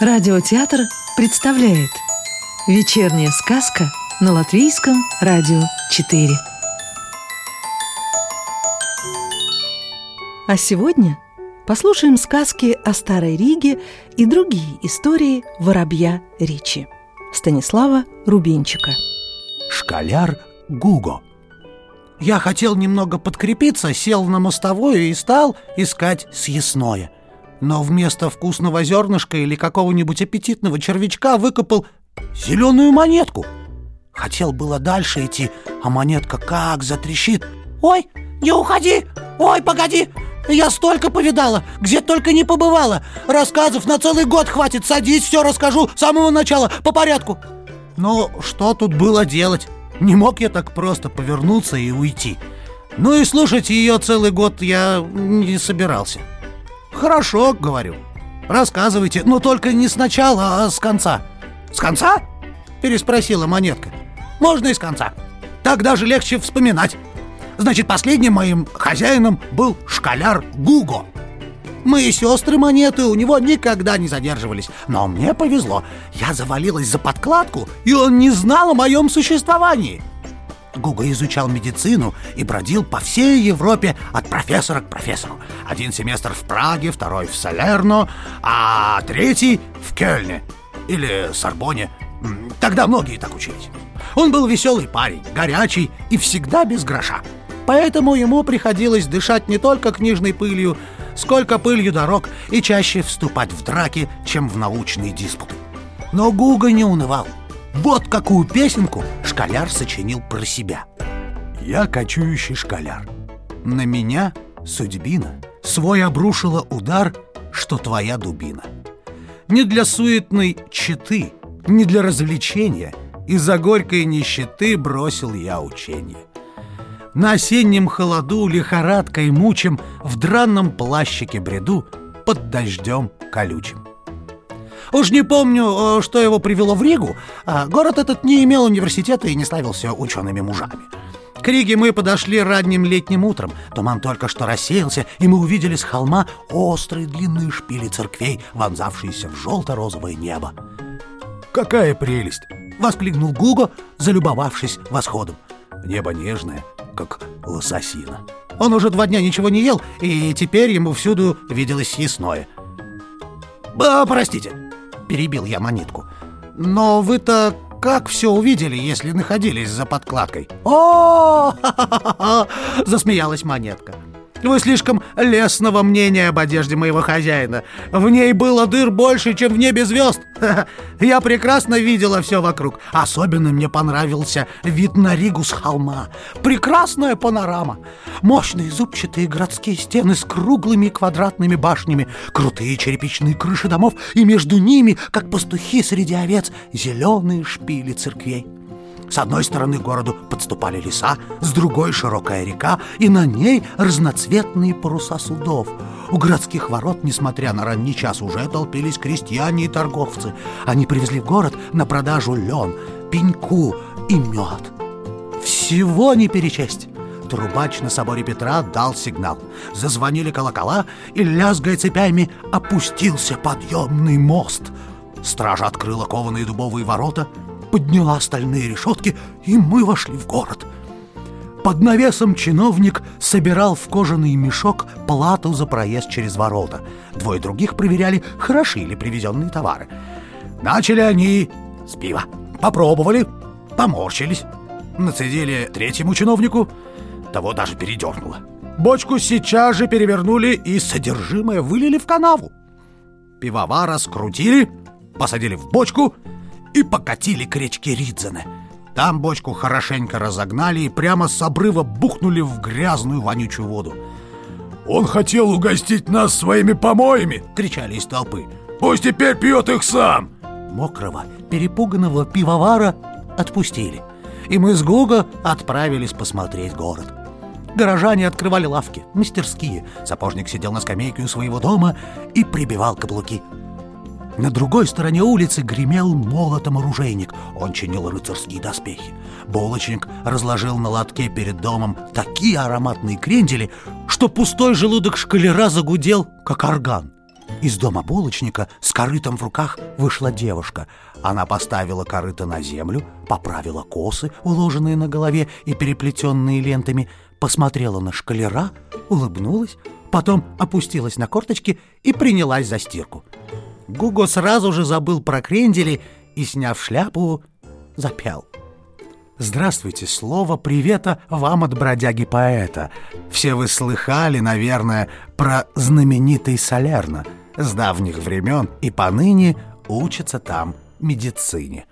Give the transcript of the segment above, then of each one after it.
Радиотеатр представляет «Вечерняя сказка» на Латвийском радио 4. А сегодня послушаем сказки о Старой Риге и другие истории воробья Ричи Станислава Рубинчика. Школяр Гуго. Я хотел немного подкрепиться, сел на мостовую и стал искать съестное. Но вместо вкусного зернышка или какого-нибудь аппетитного червячка выкопал зеленую монетку. Хотел было дальше идти, а монетка как затрещит. «Ой, не уходи! Ой, погоди! Я столько повидала, где только не побывала! Рассказов на целый год хватит! Садись, все расскажу с самого начала, по порядку!» Ну, что тут было делать? Не мог я так просто повернуться и уйти. Ну и слушать ее целый год я не собирался. «Хорошо, — говорю, — рассказывайте, но только не сначала, а с конца». «С конца?» — переспросила монетка. «Можно и с конца. Так даже легче вспоминать. Значит, последним моим хозяином был школяр Гуго. Мы и сестры монеты у него никогда не задерживались. Но мне повезло. Я завалилась за подкладку, и он не знал о моем существовании». Гуго изучал медицину и бродил по всей Европе от профессора к профессору. Один семестр в Праге, второй в Салерно, а третий в Кёльне или Сорбоне. Тогда многие так учились. Он был веселый парень, горячий и всегда без гроша. Поэтому ему приходилось дышать не только книжной пылью, сколько пылью дорог, и чаще вступать в драки, чем в научные диспуты. Но Гуго не унывал. Вот какую песенку школяр сочинил про себя. «Я кочующий школяр. На меня судьбина свой обрушила удар, что твоя дубина. Не для суетной четы, не для развлечения из-за горькой нищеты бросил я учение. На осеннем холоду лихорадкой мучим, в драном плащике бреду, под дождем колючим». Уж не помню, что его привело в Ригу. Город этот не имел университета и не славился учеными мужами. К Риге мы подошли ранним летним утром. Туман только что рассеялся, и мы увидели с холма острые длинные шпили церквей, вонзавшиеся в желто-розовое небо. «Какая прелесть!» — воскликнул Гуго, залюбовавшись восходом. «Небо нежное, как лососина». Он уже 2 дня ничего не ел, и теперь ему всюду виделось съестное. «Простите!» — перебил я монетку. «Но вы-то как все увидели, если находились за подкладкой?» «О-о-о!» — засмеялась монетка. «Вы слишком лестного мнения об одежде моего хозяина. В ней было дыр больше, чем в небе звезд. Я прекрасно видела все вокруг. Особенно мне понравился вид на Ригу с холма. Прекрасная панорама. Мощные зубчатые городские стены с круглыми и квадратными башнями, крутые черепичные крыши домов и между ними, как пастухи среди овец, зеленые шпили церквей. С одной стороны городу подступали леса, с другой — широкая река, и на ней разноцветные паруса судов. У городских ворот, несмотря на ранний час, уже толпились крестьяне и торговцы. Они привезли в город на продажу лен, пеньку и мед. Всего не перечесть. Трубач на соборе Петра дал сигнал. Зазвонили колокола, и, лязгая цепями, опустился подъемный мост. Стража открыла кованые дубовые ворота, подняла стальные решетки, и мы вошли в город. Под навесом чиновник собирал в кожаный мешок плату за проезд через ворота. 2 других проверяли, хороши ли привезенные товары. Начали они с пива. Попробовали, поморщились. Нацедили 3-му чиновнику, того даже передернуло. Бочку сейчас же перевернули и содержимое вылили в канаву. Пивовара скрутили, посадили в бочку и покатили к речке Ридзене. Там бочку хорошенько разогнали и прямо с обрыва бухнули в грязную вонючую воду. «Он хотел угостить нас своими помоями!» — кричали из толпы. «Пусть теперь пьет их сам!» Мокрого, перепуганного пивовара отпустили, и мы с Гуго отправились посмотреть город. Горожане открывали лавки, мастерские. Сапожник сидел на скамейке у своего дома и прибивал каблуки. На другой стороне улицы гремел молотом оружейник. Он чинил рыцарские доспехи. Булочник разложил на лотке перед домом такие ароматные крендели, что пустой желудок школяра загудел, как орган. Из дома булочника с корытом в руках вышла девушка. Она поставила корыто на землю, поправила косы, уложенные на голове и переплетенные лентами, посмотрела на школяра, улыбнулась, потом опустилась на корточки и принялась за стирку. Гуго сразу же забыл про крендели и, сняв шляпу, запел. «Здравствуйте, слово привета вам от бродяги-поэта. Все вы слыхали, наверное, про знаменитый Салерно. С давних времен и поныне учатся там медицине».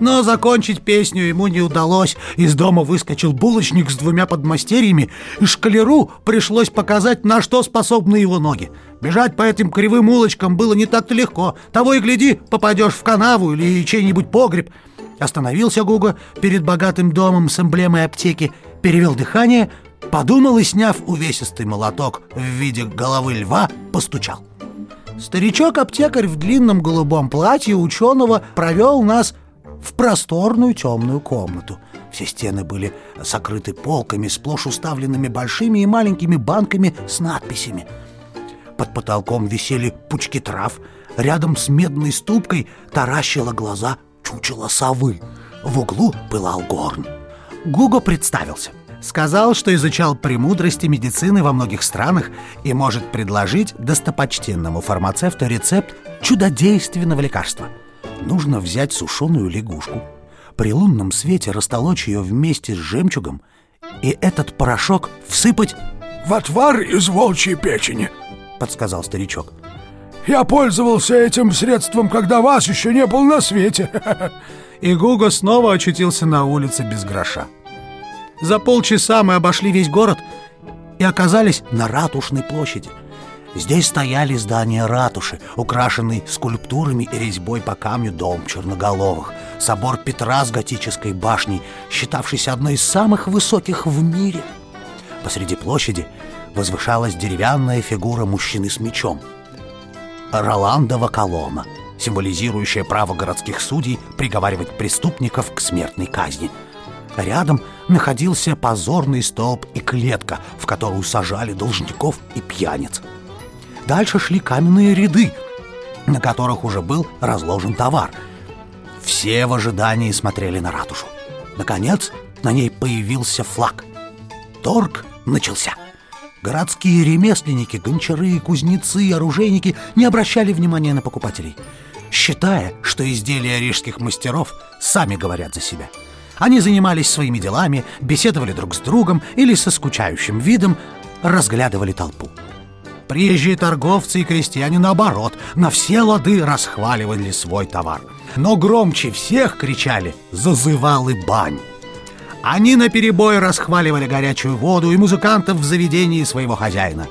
Но закончить песню ему не удалось. Из дома выскочил булочник с двумя подмастерьями, и школяру пришлось показать, на что способны его ноги. Бежать по этим кривым улочкам было не так-то легко. Того и гляди, попадешь в канаву или чей-нибудь погреб. Остановился Гуго перед богатым домом с эмблемой аптеки, перевел дыхание, подумал и, сняв увесистый молоток в виде головы льва, постучал. Старичок-аптекарь в длинном голубом платье ученого провел нас в просторную темную комнату. Все стены были сокрыты полками, сплошь уставленными большими и маленькими банками с надписями. Под потолком висели пучки трав. Рядом с медной ступкой таращило глаза чучело совы. В углу пылал горн. Гуго представился. Сказал, что изучал премудрости медицины во многих странах и может предложить достопочтенному фармацевту рецепт чудодейственного лекарства. Нужно взять сушеную лягушку, при лунном свете растолочь ее вместе с жемчугом и этот порошок всыпать в отвар из волчьей печени, подсказал старичок. Я пользовался этим средством, когда вас еще не было на свете. И Гуго снова очутился на улице без гроша. За полчаса мы обошли весь город и оказались на Ратушной площади. Здесь стояли здания ратуши, украшенные скульптурами и резьбой по камню дом Черноголовых, собор Петра с готической башней, считавшийся одной из самых высоких в мире. Посреди площади возвышалась деревянная фигура мужчины с мечом. Роландова колона, символизирующая право городских судей приговаривать преступников к смертной казни. Рядом находился позорный столб и клетка, в которую сажали должников и пьяниц. Дальше шли каменные ряды, на которых уже был разложен товар. Все в ожидании смотрели на ратушу. Наконец, на ней появился флаг. Торг начался. Городские ремесленники, гончары, кузнецы и оружейники не обращали внимания на покупателей, считая, что изделия рижских мастеров сами говорят за себя. Они занимались своими делами, беседовали друг с другом или со скучающим видом разглядывали толпу. Приезжие торговцы и крестьяне, наоборот, на все лады расхваливали свой товар. Но громче всех кричали «Зазывалы бань!». Они наперебой расхваливали горячую воду и музыкантов в заведении своего хозяина.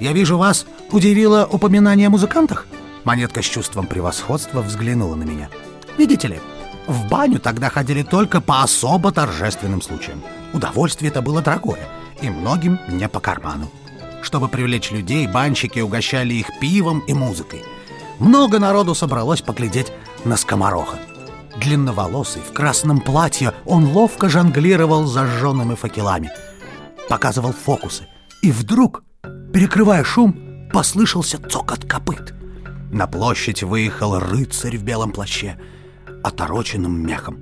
Я вижу, вас удивило упоминание о музыкантах? Монетка с чувством превосходства взглянула на меня. Видите ли, в баню тогда ходили только по особо торжественным случаям. Удовольствие-то было дорогое и многим не по карману. Чтобы привлечь людей, банщики угощали их пивом и музыкой. Много народу собралось поглядеть на скомороха. Длинноволосый, в красном платье, он ловко жонглировал зажженными факелами, показывал фокусы. И вдруг, перекрывая шум, послышался цокот копыт. На площадь выехал рыцарь в белом плаще, отороченным мехом.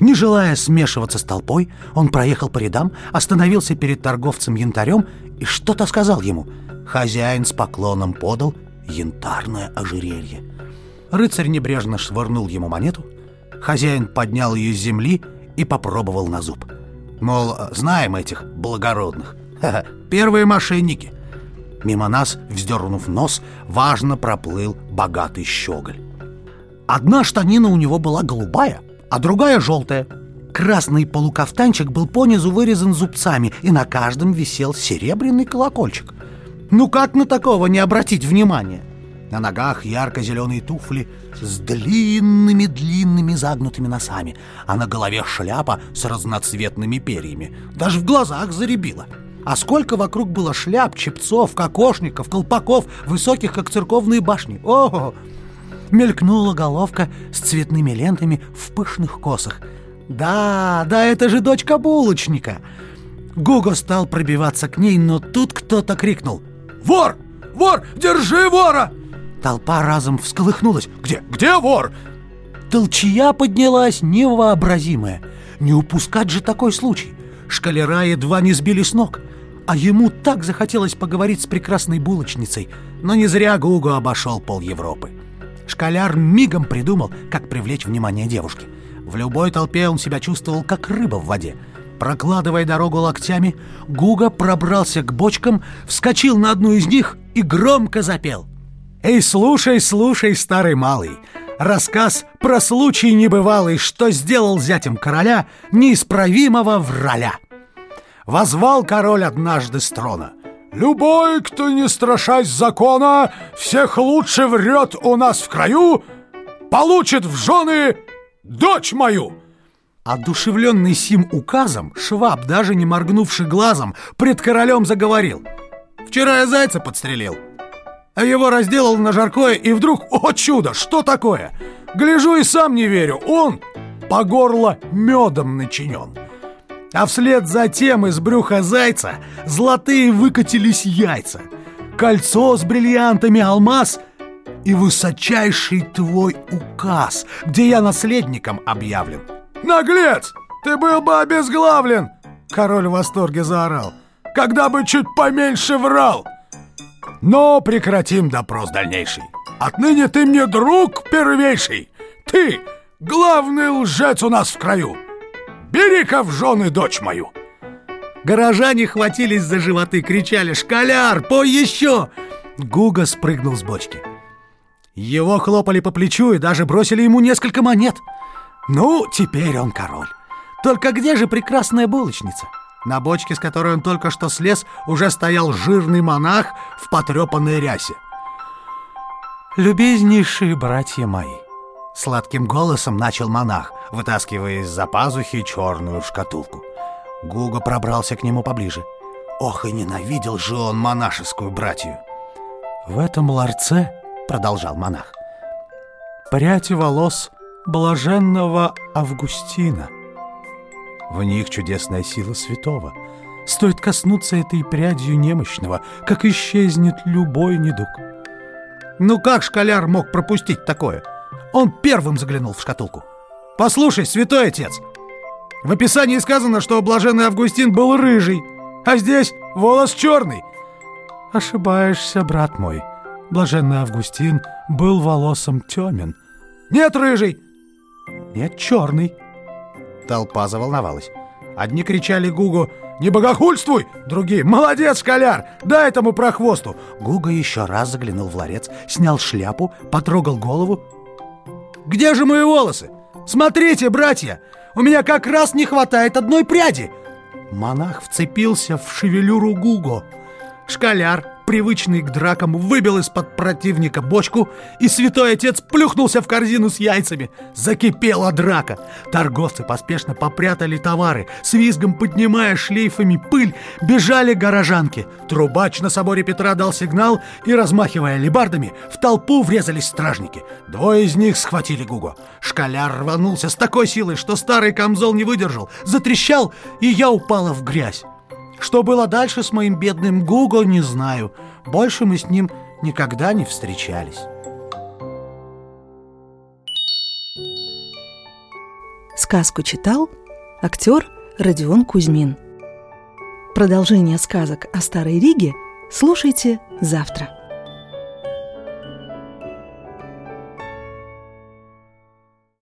Не желая смешиваться с толпой, он проехал по рядам, остановился перед торговцем янтарем и что-то сказал ему. Хозяин с поклоном подал янтарное ожерелье. Рыцарь небрежно швырнул ему монету. Хозяин поднял ее с земли и попробовал на зуб. Мол, знаем этих благородных. Ха-ха, первые мошенники. Мимо нас, вздернув нос, важно проплыл богатый щеголь. Одна штанина у него была голубая, а другая желтая. Красный полукафтанчик был понизу вырезан зубцами, и на каждом висел серебряный колокольчик. Ну как на такого не обратить внимания? На ногах ярко-зеленые туфли с длинными-длинными загнутыми носами, а на голове шляпа с разноцветными перьями. Даже в глазах заребило. А сколько вокруг было шляп, чепцов, кокошников, колпаков, высоких, как церковные башни. О-о-о! Мелькнула головка с цветными лентами в пышных косах. Да, это же дочка булочника. Гуго стал пробиваться к ней, но тут кто-то крикнул: «Вор! Вор! Держи вора!» Толпа разом всколыхнулась. «Где вор?» Толчья поднялась невообразимая. Не упускать же такой случай. Школяра едва не сбили с ног. А ему так захотелось поговорить с прекрасной булочницей. Но не зря Гуго обошел пол-Европы. Школяр мигом придумал, как привлечь внимание девушки. В любой толпе он себя чувствовал, как рыба в воде. Прокладывая дорогу локтями, Гуго пробрался к бочкам, вскочил на одну из них и громко запел. «Эй, слушай, слушай, старый малый, рассказ про случай небывалый, что сделал зятем короля неисправимого враля. Возвал король однажды с трона: любой, кто не страшась закона, всех лучше врет у нас в краю, получит в жены дочь мою». Одушевленный сим указом, Шваб, даже не моргнувший глазом, пред королем заговорил: «Вчера я зайца подстрелил, а его разделал на жаркое, и вдруг, о чудо, что такое? Гляжу и сам не верю, он по горло медом начинен». А вслед за тем из брюха зайца золотые выкатились яйца, кольцо с бриллиантами, алмаз и высочайший твой указ, где я наследником объявлен. «Наглец! Ты был бы обезглавлен!» — король в восторге заорал. «Когда бы чуть поменьше врал! Но прекратим допрос дальнейший. Отныне ты мне друг первейший. Ты главный лжец у нас в краю. Бери-ка в жены дочь мою!» Горожане хватились за животы, кричали: «Школяр, пой еще!» Гуго спрыгнул с бочки. Его хлопали по плечу и даже бросили ему несколько монет. Ну, теперь он король. Только где же прекрасная булочница? На бочке, с которой он только что слез, уже стоял жирный монах в потрепанной рясе. «Любезнейшие братья мои», — сладким голосом начал монах, вытаскивая из-за пазухи черную шкатулку. Гуго пробрался к нему поближе. Ох, и ненавидел же он монашескую братью. «В этом ларце, — продолжал монах, — прядь волос блаженного Августина. В них чудесная сила святого. Стоит коснуться этой прядью немощного, как исчезнет любой недуг». Ну как школяр мог пропустить такое? Он первым заглянул в шкатулку. «Послушай, святой отец, в описании сказано, что блаженный Августин был рыжий, а здесь волос черный». «Ошибаешься, брат мой. Блаженный Августин был волосом темен». «Нет, рыжий!» «Нет, черный!» Толпа заволновалась. Одни кричали Гуго: «Не богохульствуй!» Другие: «Молодец, школяр! Дай этому прохвосту!» Гуго еще раз заглянул в ларец, снял шляпу, потрогал голову. «Где же мои волосы? Смотрите, братья! У меня как раз не хватает одной пряди!» Монах вцепился в шевелюру Гуго. Школяр, привычный к дракам, выбил из-под противника бочку, и святой отец плюхнулся в корзину с яйцами. Закипела драка. Торговцы поспешно попрятали товары. С визгом, поднимая шлейфами пыль, бежали горожанки. Трубач на соборе Петра дал сигнал, и, размахивая алебардами, в толпу врезались стражники. Двое из них схватили Гуго. Школяр рванулся с такой силой, что старый камзол не выдержал, затрещал, и я упала в грязь. Что было дальше с моим бедным Гуго, не знаю. Больше мы с ним никогда не встречались. Сказку читал актер Родион Кузьмин. Продолжение сказок о Старой Риге слушайте завтра.